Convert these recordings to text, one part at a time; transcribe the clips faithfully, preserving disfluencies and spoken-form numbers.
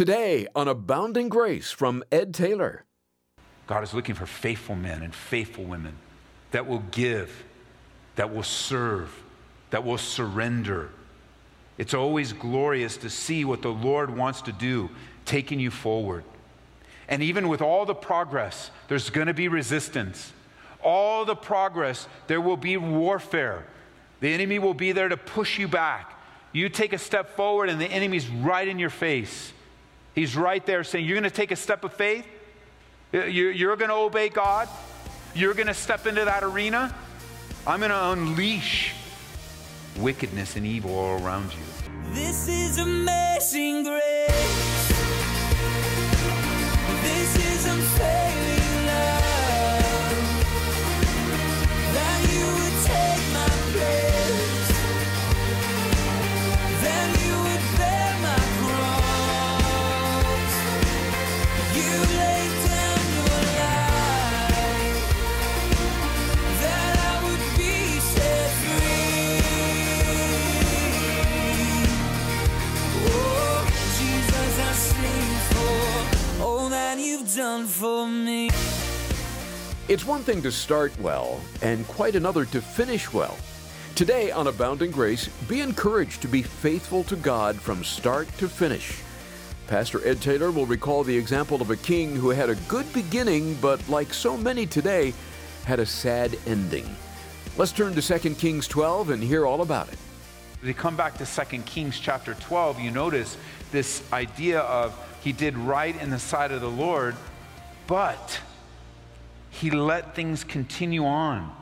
Today on Abounding Grace from Ed Taylor. God is looking for faithful men and faithful women that will give, that will serve, that will surrender. It's always glorious to see what the Lord wants to do, taking you forward. And even with all the progress, there's going to be resistance. All the progress, there will be warfare. The enemy will be there to push you back. You take a step forward and the enemy's right in your face. He's right there saying, you're going to take a step of faith? You're going to obey God? You're going to step into that arena? I'm going to unleash wickedness and evil all around you. This is amazing grace. This is unfailing love. That you would take my place. That you would bear my cross. You laid down your life. That I would be set free. Oh, Jesus, I sing for all that you've done for me. It's one thing to start well, and quite another to finish well. Today on Abounding Grace, be encouraged to be faithful to God from start to finish. Pastor Ed Taylor will recall the example of a king who had a good beginning, but like so many today, had a sad ending. Let's turn to Second Kings twelve and hear all about it. If you come back to Second Kings chapter twelve, you notice this idea of he did right in the sight of the Lord, but he let things continue on.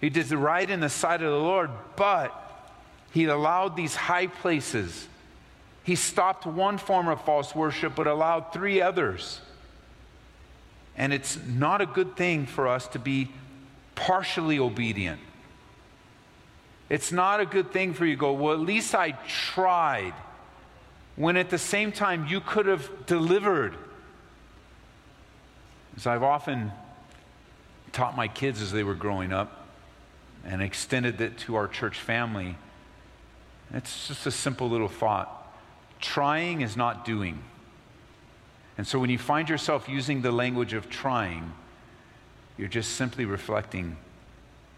He did right in the sight of the Lord, but he allowed these high places. He stopped one form of false worship, but allowed three others. And it's not a good thing for us to be partially obedient. It's not a good thing for you to go, well, at least I tried, when at the same time you could have delivered. As I've often taught my kids as they were growing up and extended it to our church family, it's just a simple little thought. Trying is not doing. And so when you find yourself using the language of trying, you're just simply reflecting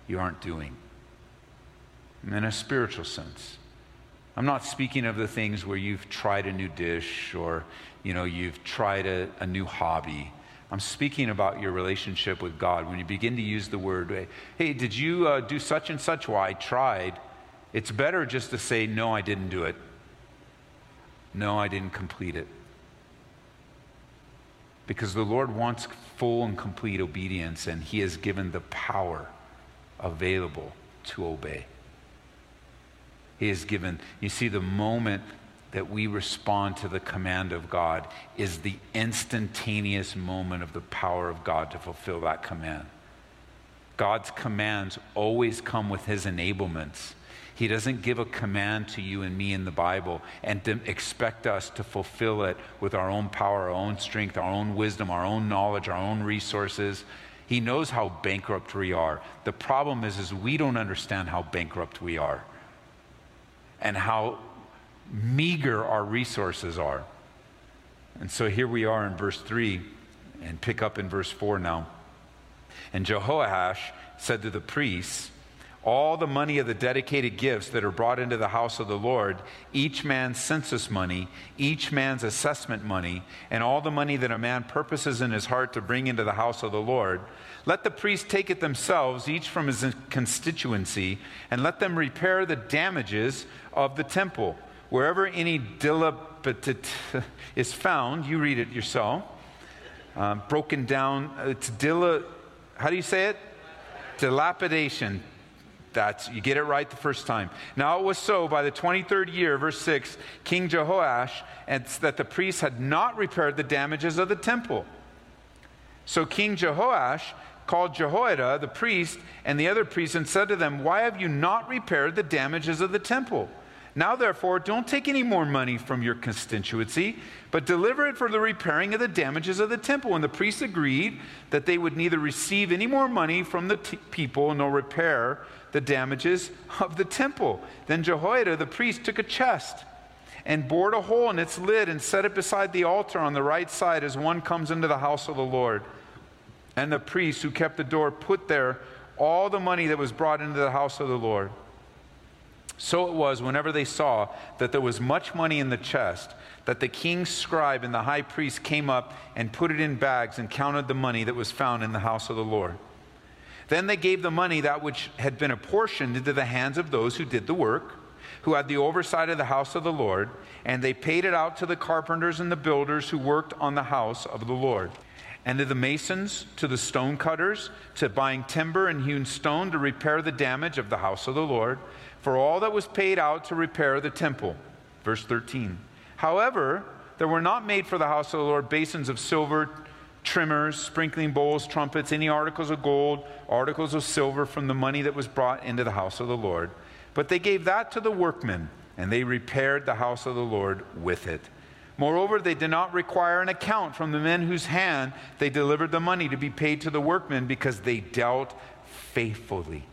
you aren't doing. In a spiritual sense. I'm not speaking of the things where you've tried a new dish or, you know, you've tried a, a new hobby. I'm speaking about your relationship with God. When you begin to use the word, hey, did you uh, do such and such? Well, I tried. It's better just to say, no, I didn't do it. No, I didn't complete it. Because the Lord wants full and complete obedience, and He has given the power available to obey. He has given, you see, the moment that we respond to the command of God is the instantaneous moment of the power of God to fulfill that command. God's commands always come with His enablements. He doesn't give a command to you and me in the Bible and to expect us to fulfill it with our own power, our own strength, our own wisdom, our own knowledge, our own resources. He knows how bankrupt we are. The problem is, is we don't understand how bankrupt we are and how meager our resources are. And so here we are in verse three, and pick up in verse four now. And Jehoash said to the priests, all the money of the dedicated gifts that are brought into the house of the Lord, each man's census money, each man's assessment money, and all the money that a man purposes in his heart to bring into the house of the Lord, let the priests take it themselves, each from his constituency, and let them repair the damages of the temple. Wherever any dilapidated is found, you read it yourself, uh, broken down, it's dila, how do you say it? Dilapidation. That's, you get it right the first time. Now it was so by the twenty-third year, verse six, King Jehoash, and that the priests had not repaired the damages of the temple. So King Jehoash called Jehoiada, the priest, and the other priests, and said to them, why have you not repaired the damages of the temple? Now, therefore, don't take any more money from your constituency, but deliver it for the repairing of the damages of the temple. And the priests agreed that they would neither receive any more money from the t- people nor repair the damages of the temple. Then Jehoiada the priest took a chest and bored a hole in its lid and set it beside the altar on the right side as one comes into the house of the Lord. And the priest who kept the door put there all the money that was brought into the house of the Lord. So it was, whenever they saw that there was much money in the chest, that the king's scribe and the high priest came up and put it in bags and counted the money that was found in the house of the Lord. Then they gave the money, that which had been apportioned, into the hands of those who did the work, who had the oversight of the house of the Lord, and they paid it out to the carpenters and the builders who worked on the house of the Lord, and to the masons, to the stone cutters, to buying timber and hewn stone to repair the damage of the house of the Lord, for all that was paid out to repair the temple. Verse thirteen. However, there were not made for the house of the Lord basins of silver, trimmers, sprinkling bowls, trumpets, any articles of gold, articles of silver from the money that was brought into the house of the Lord. But they gave that to the workmen, and they repaired the house of the Lord with it. Moreover, they did not require an account from the men whose hand they delivered the money to be paid to the workmen, because they dealt faithfully.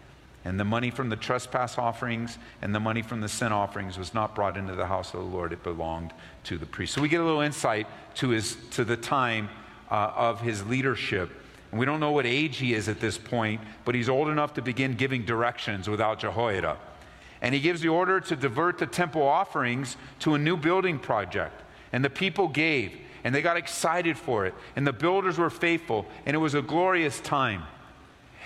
And the money from the trespass offerings and the money from the sin offerings was not brought into the house of the Lord. It belonged to the priest. So we get a little insight to his to the time uh, of his leadership. And we don't know what age he is at this point, but he's old enough to begin giving directions without Jehoiada. And he gives the order to divert the temple offerings to a new building project. And the people gave, and they got excited for it, and the builders were faithful, and it was a glorious time.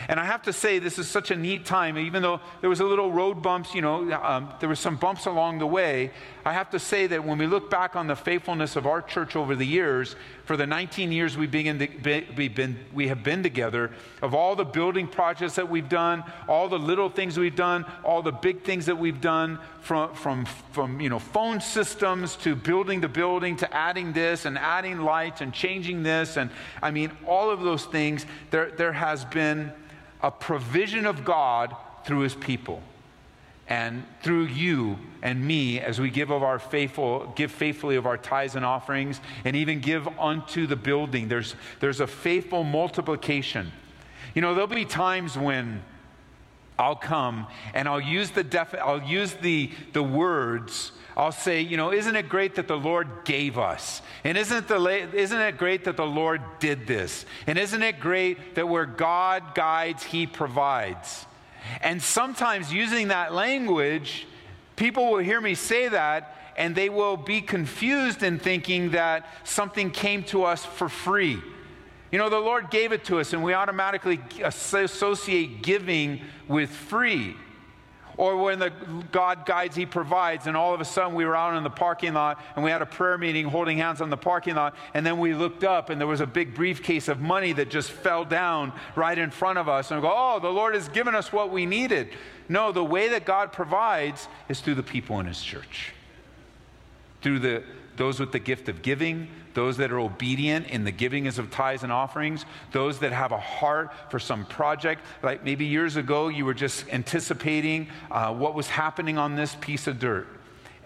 And I have to say, this is such a neat time, even though there was a little road bumps, you know, um, there were some bumps along the way. I have to say that when we look back on the faithfulness of our church over the years, for the nineteen years we've been, be, we've been, we have been together, of all the building projects that we've done, all the little things we've done, all the big things that we've done, from, from, from you know, phone systems to building the building to adding this and adding lights and changing this. And I mean, all of those things, there there has been a provision of God through his people and through you and me as we give of our faithful, give faithfully of our tithes and offerings, and even give unto the building. There's, there's a faithful multiplication. You know, there'll be times when I'll come and I'll use the def, I'll use the, the words. I'll say, you know, isn't it great that the Lord gave us? And isn't the isn't it great that the Lord did this? And isn't it great that where God guides, he provides? And sometimes using that language, people will hear me say that, and they will be confused in thinking that something came to us for free. You know, the Lord gave it to us, and we automatically associate giving with free. Or when the God guides, he provides, and all of a sudden we were out in the parking lot and we had a prayer meeting holding hands on the parking lot, and then we looked up and there was a big briefcase of money that just fell down right in front of us, and we go, oh, the Lord has given us what we needed. No, the way that God provides is through the people in his church. Through the those with the gift of giving, those that are obedient in the giving as of tithes and offerings, those that have a heart for some project. Like maybe years ago, you were just anticipating uh, what was happening on this piece of dirt,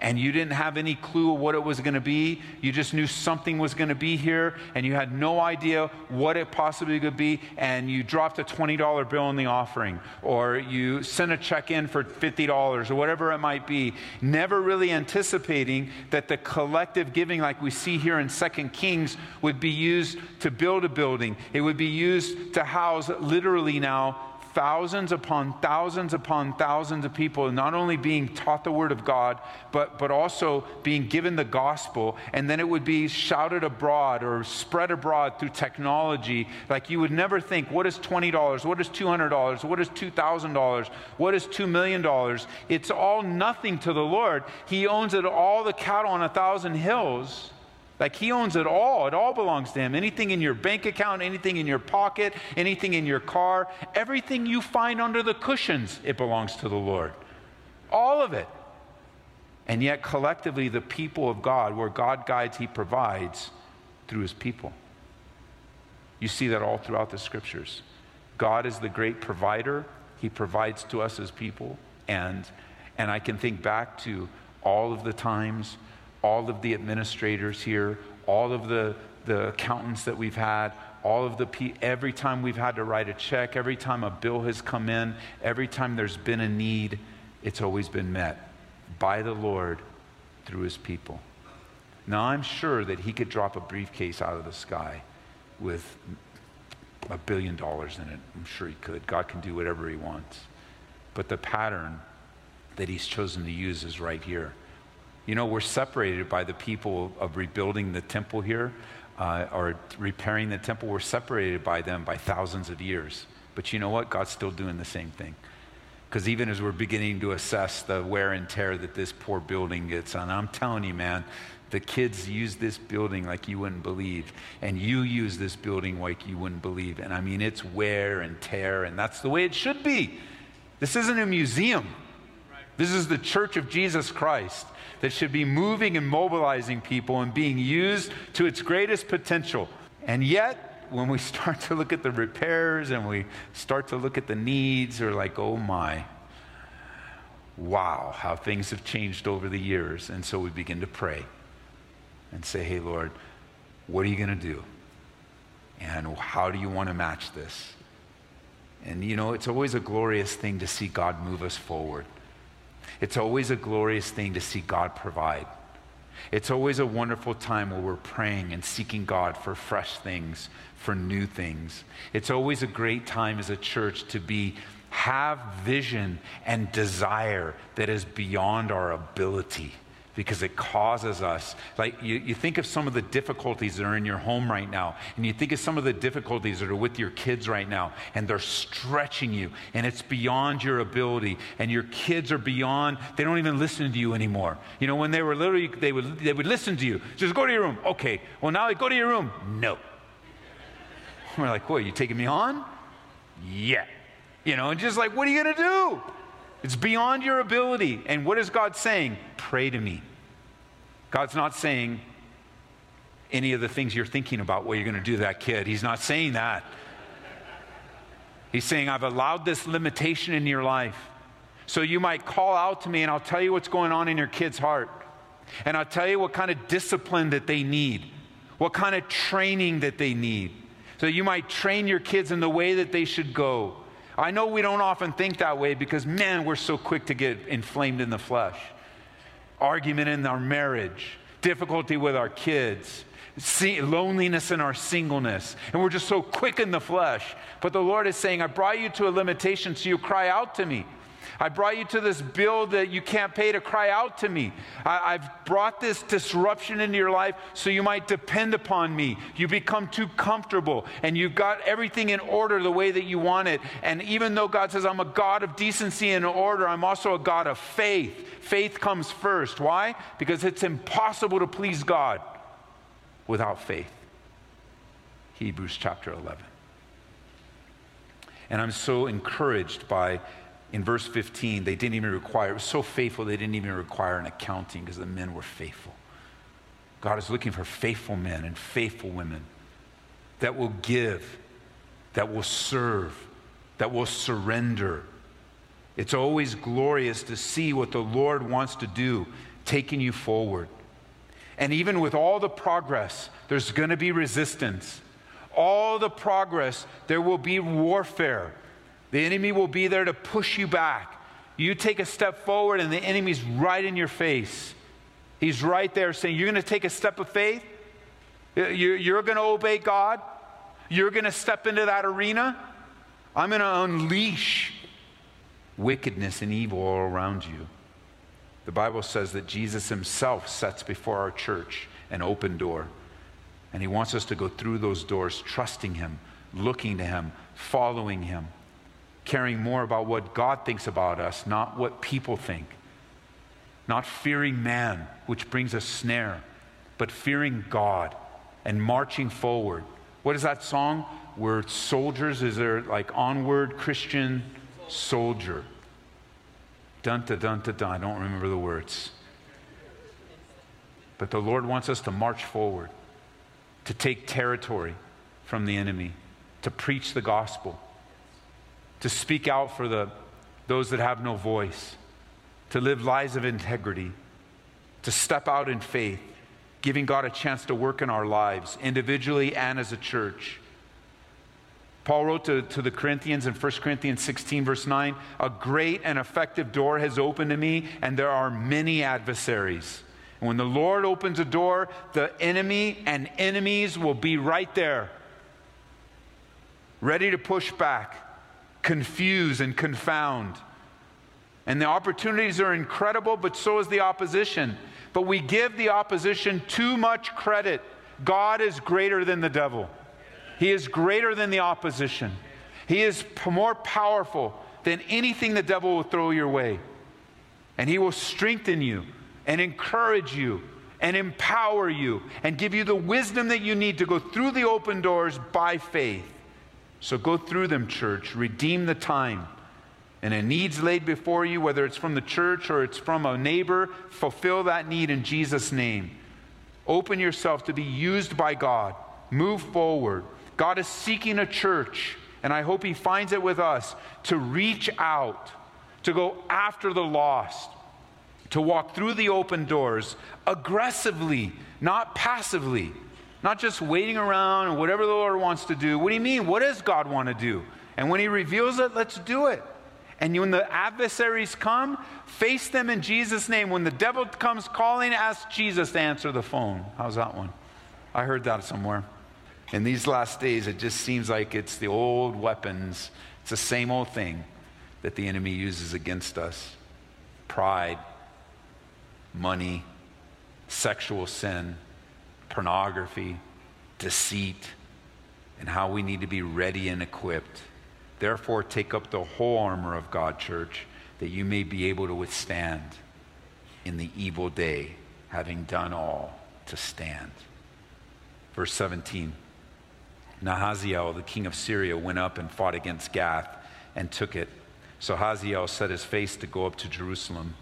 and you didn't have any clue what it was going to be. You just knew something was going to be here, and you had no idea what it possibly could be, and you dropped a twenty dollar bill in the offering, or you sent a check in for fifty dollars, or whatever it might be, never really anticipating that the collective giving, like we see here in Second Kings, would be used to build a building. It would be used to house literally now thousands upon thousands upon thousands of people, not only being taught the word of God, but, but also being given the gospel. And then it would be shouted abroad or spread abroad through technology. Like you would never think, what is twenty dollars? What is two hundred dollars? What is two thousand dollars? What is two million dollars? It's all nothing to the Lord. He owns it all, the cattle on a thousand hills. Like he owns it all. It all belongs to him. Anything in your bank account, anything in your pocket, anything in your car, everything you find under the cushions, it belongs to the Lord. All of it. And yet collectively, the people of God, where God guides, he provides through his people. You see that all throughout the scriptures. God is the great provider. He provides to us as people. And, and I can think back to all of the times, all of the administrators here, all of the, the accountants that we've had, all of the pe- every time we've had to write a check, every time a bill has come in, every time there's been a need, it's always been met by the Lord through his people. Now, I'm sure that he could drop a briefcase out of the sky with a billion dollars in it. I'm sure he could. God can do whatever he wants. But the pattern that he's chosen to use is right here. You know, we're separated by the people of rebuilding the temple here, uh, or repairing the temple. We're separated by them by thousands of years. But you know what? God's still doing the same thing. Because even as we're beginning to assess the wear and tear that this poor building gets on, I'm telling you, man, the kids use this building like you wouldn't believe, and you use this building like you wouldn't believe. And I mean, it's wear and tear, and that's the way it should be. This isn't a museum. This is the Church of Jesus Christ that should be moving and mobilizing people and being used to its greatest potential. And yet, when we start to look at the repairs and we start to look at the needs, we're like, oh my, wow, how things have changed over the years. And so we begin to pray and say, hey, Lord, what are you going to do? And how do you want to match this? And, you know, it's always a glorious thing to see God move us forward. It's always a glorious thing to see God provide. It's always a wonderful time where we're praying and seeking God for fresh things, for new things. It's always a great time as a church to be have vision and desire that is beyond our ability, because it causes us, like you, you think of some of the difficulties that are in your home right now, and you think of some of the difficulties that are with your kids right now, and they're stretching you, and it's beyond your ability, and your kids are beyond, they don't even listen to you anymore. You know, when they were literally, they would, they would listen to you. Just go to your room. Okay, well now go to your room. No. We're like, what, you taking me on? Yeah. You know, and just like, what are you gonna do? It's beyond your ability. And what is God saying? Pray to me. God's not saying any of the things you're thinking about, what you're going to do to that kid. He's not saying that. He's saying, I've allowed this limitation in your life. So you might call out to me and I'll tell you what's going on in your kid's heart. And I'll tell you what kind of discipline that they need, what kind of training that they need. So you might train your kids in the way that they should go. I know we don't often think that way because, man, we're so quick to get inflamed in the flesh. Argument in our marriage, difficulty with our kids, loneliness in our singleness, and we're just so quick in the flesh. But the Lord is saying, I brought you to a limitation, so you cry out to me. I brought you to this bill that you can't pay to cry out to me. I, I've brought this disruption into your life so you might depend upon me. You become too comfortable and you've got everything in order the way that you want it. And even though God says, I'm a God of decency and order, I'm also a God of faith. Faith comes first. Why? Because it's impossible to please God without faith. Hebrews chapter eleven. And I'm so encouraged by in verse fifteen, they didn't even require, it was so faithful, they didn't even require an accounting because the men were faithful. God is looking for faithful men and faithful women that will give, that will serve, that will surrender. It's always glorious to see what the Lord wants to do, taking you forward. And even with all the progress, there's going to be resistance. All the progress, there will be warfare. The enemy will be there to push you back. You take a step forward and the enemy's right in your face. He's right there saying, you're going to take a step of faith. You're going to obey God. You're going to step into that arena. I'm going to unleash wickedness and evil all around you. The Bible says that Jesus himself sets before our church an open door. And he wants us to go through those doors, trusting him, looking to him, following him. Caring more about what God thinks about us, not what people think. Not fearing man, which brings a snare, but fearing God and marching forward. What is that song? We're soldiers. Is there like onward Christian soldier? Dun, da, dun, da, dun. I don't remember the words. But the Lord wants us to march forward, to take territory from the enemy, to preach the gospel, to speak out for the those that have no voice, to live lives of integrity, to step out in faith, giving God a chance to work in our lives, individually and as a church. Paul wrote to, to the Corinthians in First Corinthians sixteen, verse nine, a great and effective door has opened to me, and there are many adversaries. And when the Lord opens a door, the enemy and enemies will be right there, ready to push back, confuse and confound. And the opportunities are incredible, but so is the opposition. But we give the opposition too much credit. God is greater than the devil. He is greater than the opposition. He is more powerful than anything the devil will throw your way. And he will strengthen you and encourage you and empower you and give you the wisdom that you need to go through the open doors by faith. So go through them, church. Redeem the time. And a need's laid before you, whether it's from the church or it's from a neighbor, fulfill that need in Jesus' name. Open yourself to be used by God. Move forward. God is seeking a church, and I hope he finds it with us, to reach out, to go after the lost, to walk through the open doors aggressively, not passively, not just waiting around and whatever the Lord wants to do. What do you mean? What does God want to do? And when he reveals it, let's do it. And when the adversaries come, face them in Jesus' name. When the devil comes calling, ask Jesus to answer the phone. How's that one? I heard that somewhere. In these last days, it just seems like it's the old weapons. It's the same old thing that the enemy uses against us. Pride, money, sexual sin, pornography, deceit, and how we need to be ready and equipped. Therefore, take up the whole armor of God, church, that you may be able to withstand in the evil day, having done all to stand. Verse seventeen, Now Hazael, the king of Syria, went up and fought against Gath and took it. So Hazael set his face to go up to Jerusalem.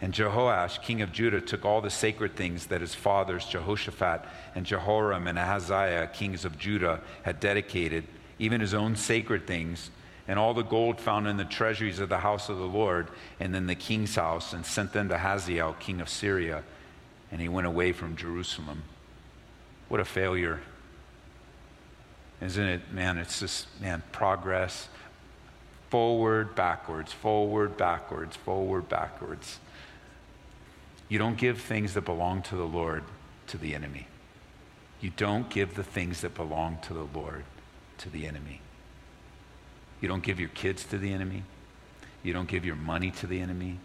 And Jehoash, king of Judah, took all the sacred things that his fathers Jehoshaphat and Jehoram and Ahaziah, kings of Judah, had dedicated, even his own sacred things, and all the gold found in the treasuries of the house of the Lord and in the king's house, and sent them to Hazael, king of Syria. And he went away from Jerusalem. What a failure. Isn't it? Man, it's just, man, progress. Forward, backwards, forward, backwards, forward, backwards. You don't give things that belong to the Lord to the enemy. You don't give the things that belong to the Lord to the enemy. You don't give your kids to the enemy. You don't give your money to the enemy.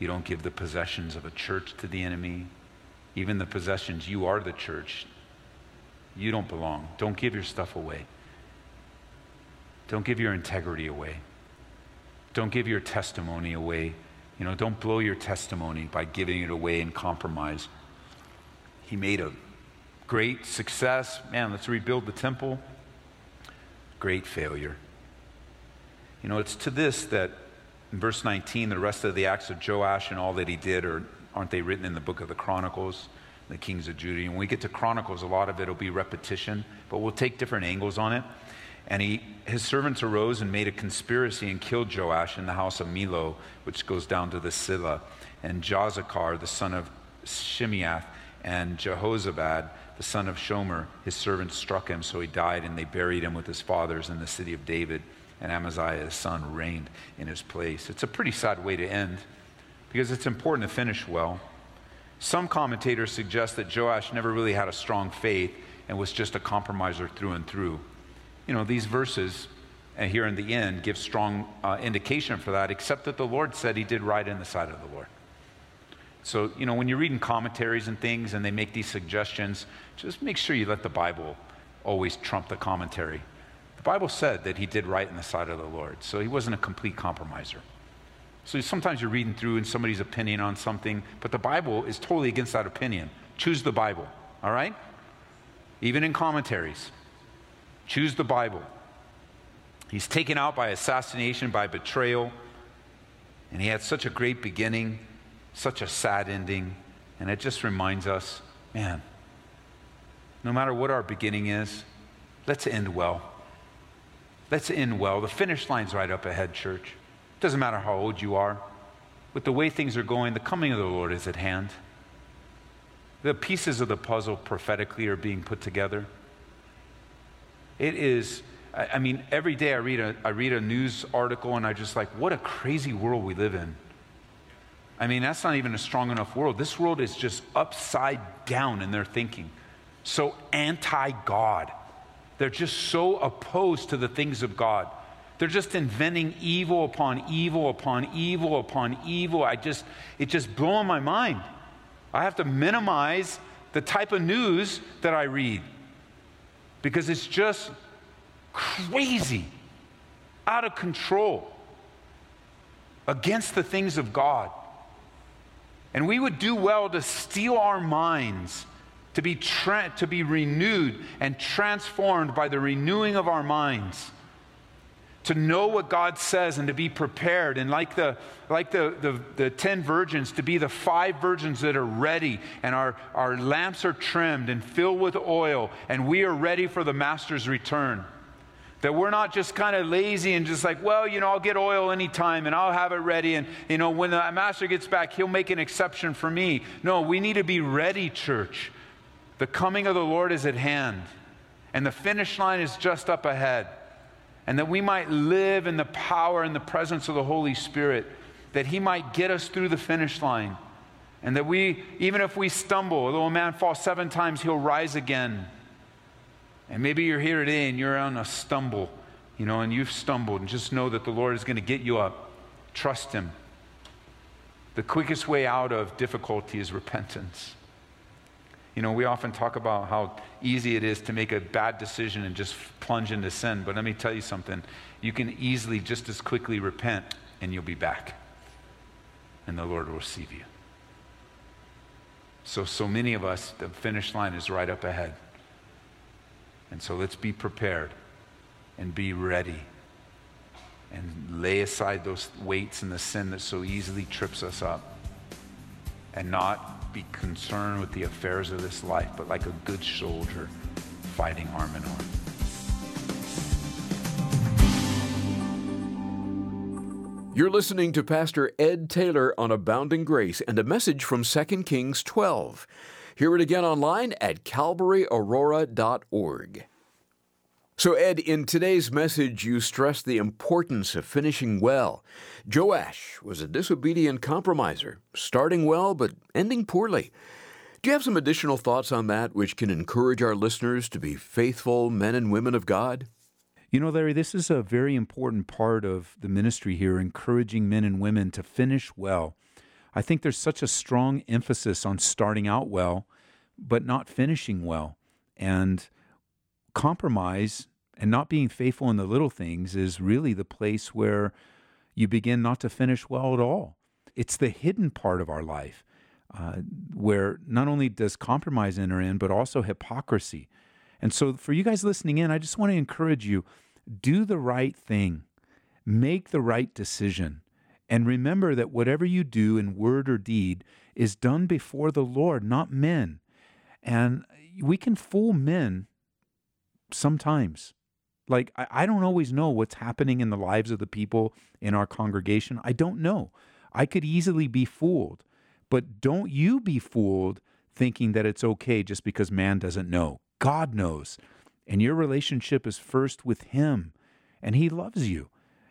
You don't give the possessions of a church to the enemy. Even the possessions, you are the church. You don't belong. Don't give your stuff away. Don't give your integrity away. Don't give your testimony away. You know, don't blow your testimony by giving it away in compromise. He made a great success. Man, let's rebuild the temple. Great failure. You know, it's to this that in verse nineteen, the rest of the acts of Joash and all that he did are, aren't they written in the book of the Chronicles, the Kings of Judah? And when we get to Chronicles, a lot of it will be repetition, but we'll take different angles on it. And he, his servants arose and made a conspiracy and killed Joash in the house of Millo, which goes down to the Silla, and Jazakar, the son of Shimeath, and Jehozabad, the son of Shomer, his servants struck him, so he died, and they buried him with his fathers in the city of David, and Amaziah, his son, reigned in his place. It's a pretty sad way to end, because it's important to finish well. Some commentators suggest that Joash never really had a strong faith and was just a compromiser through and through. You know, these verses uh, here in the end give strong uh, indication for that, except that the Lord said he did right in the sight of the Lord. So, you know, when you're reading commentaries and things and they make these suggestions, just make sure you let the Bible always trump the commentary. The Bible said that he did right in the sight of the Lord, so he wasn't a complete compromiser. So sometimes you're reading through and somebody's opinion on something, but the Bible is totally against that opinion. Choose the Bible, all right? Even in commentaries. Choose the Bible. He's taken out by assassination, by betrayal, and he had such a great beginning, such a sad ending, and it just reminds us, man, no matter what our beginning is, let's end well. Let's end well. The finish line's right up ahead, church. It doesn't matter how old you are. With the way things are going, the coming of the Lord is at hand. The pieces of the puzzle prophetically are being put together. It is, I mean, every day I read a, I read a news article and I'm just like, what a crazy world we live in. I mean, that's not even a strong enough world. This world is just upside down in their thinking. So anti-God. They're just so opposed to the things of God. They're just inventing evil upon evil upon evil upon evil. I just, it just blows my mind. I have to minimize the type of news that I read because it's just crazy, out of control, against the things of God. And we would do well to steel our minds, to be, tra- to be renewed and transformed by the renewing of our minds, to know what God says and to be prepared. And like the like the, the, the ten virgins, to be the five virgins that are ready and our, our lamps are trimmed and filled with oil and we are ready for the master's return. That we're not just kind of lazy and just like, well, you know, I'll get oil anytime and I'll have it ready. And, you know, when the master gets back, he'll make an exception for me. No, we need to be ready, church. The coming of the Lord is at hand and the finish line is just up ahead. And that we might live in the power and the presence of the Holy Spirit, that he might get us through the finish line. And that we, even if we stumble, though a man falls seven times, he'll rise again. And maybe you're here today and you're on a stumble, you know, and you've stumbled, and just know that the Lord is going to get you up. Trust him. The quickest way out of difficulty is repentance. You know, we often talk about how easy it is to make a bad decision and just plunge into sin, but let me tell you something. You can easily, just as quickly repent, and you'll be back. And the Lord will receive you. So, so many of us, the finish line is right up ahead. And so let's be prepared and be ready and lay aside those weights and the sin that so easily trips us up and not be concerned with the affairs of this life, but like a good soldier fighting arm in arm. You're listening to Pastor Ed Taylor on Abounding Grace and a message from Second Kings twelve. Hear it again online at Calvary Aurora dot org. So, Ed, in today's message, you stressed the importance of finishing well. Joash was a disobedient compromiser, starting well but ending poorly. Do you have some additional thoughts on that which can encourage our listeners to be faithful men and women of God? You know, Larry, this is a very important part of the ministry here, encouraging men and women to finish well. I think there's such a strong emphasis on starting out well, but not finishing well. And compromise and not being faithful in the little things is really the place where you begin not to finish well at all. It's the hidden part of our life uh, where not only does compromise enter in, but also hypocrisy. And so for you guys listening in, I just want to encourage you, do the right thing, make the right decision. And remember that whatever you do in word or deed is done before the Lord, not men. And we can fool men sometimes. Like, I, I don't always know what's happening in the lives of the people in our congregation. I don't know. I could easily be fooled. But don't you be fooled thinking that it's okay just because man doesn't know. God knows. And your relationship is first with him. And he loves you.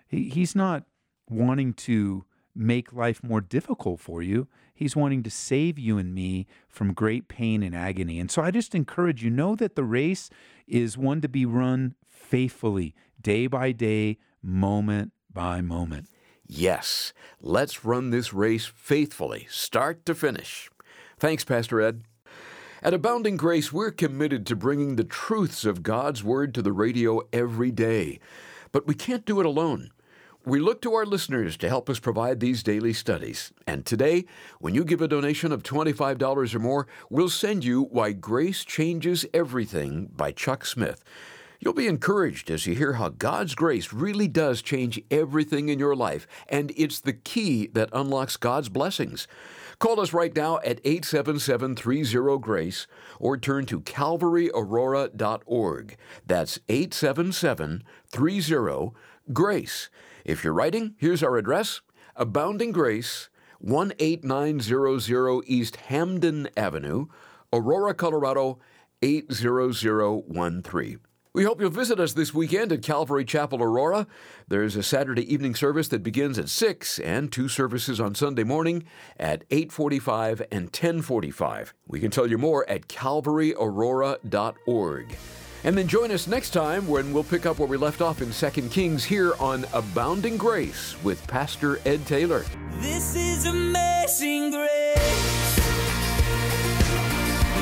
He, he's not wanting to make life more difficult for you. He's wanting to save you and me from great pain and agony. And so I just encourage you, know that the race is one to be run faithfully, day by day, moment by moment. Yes, let's run this race faithfully, start to finish. Thanks, Pastor Ed. At Abounding Grace, we're committed to bringing the truths of God's Word to the radio every day, but we can't do it alone. We look to our listeners to help us provide these daily studies. And today, when you give a donation of twenty-five dollars or more, we'll send you Why Grace Changes Everything by Chuck Smith. You'll be encouraged as you hear how God's grace really does change everything in your life, and it's the key that unlocks God's blessings. Call us right now at eight seven seven, three zero, GRACE or turn to Calvary Aurora dot org. That's eight seven seven, three zero, GRACE. If you're writing, here's our address, Abounding Grace, one eight nine zero zero East Hamden Avenue, Aurora, Colorado, eight zero zero one three. We hope you'll visit us this weekend at Calvary Chapel Aurora. There's a Saturday evening service that begins at six and two services on Sunday morning at eight forty-five and ten forty-five. We can tell you more at Calvary Aurora dot org. And then join us next time when we'll pick up where we left off in Second Kings here on Abounding Grace with Pastor Ed Taylor. This is amazing grace.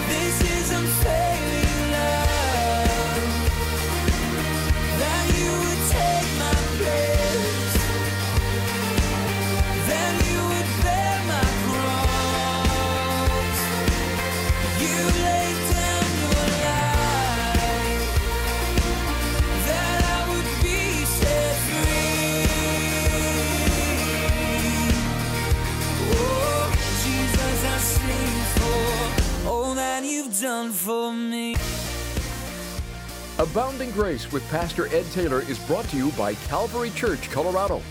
This is unfailing love, that you would take my place, that you would bear my cross, you laid down your life, that I would be set free. Oh, Jesus, I sing for all that you've done for me. Abounding Grace with Pastor Ed Taylor is brought to you by Calvary Church, Colorado.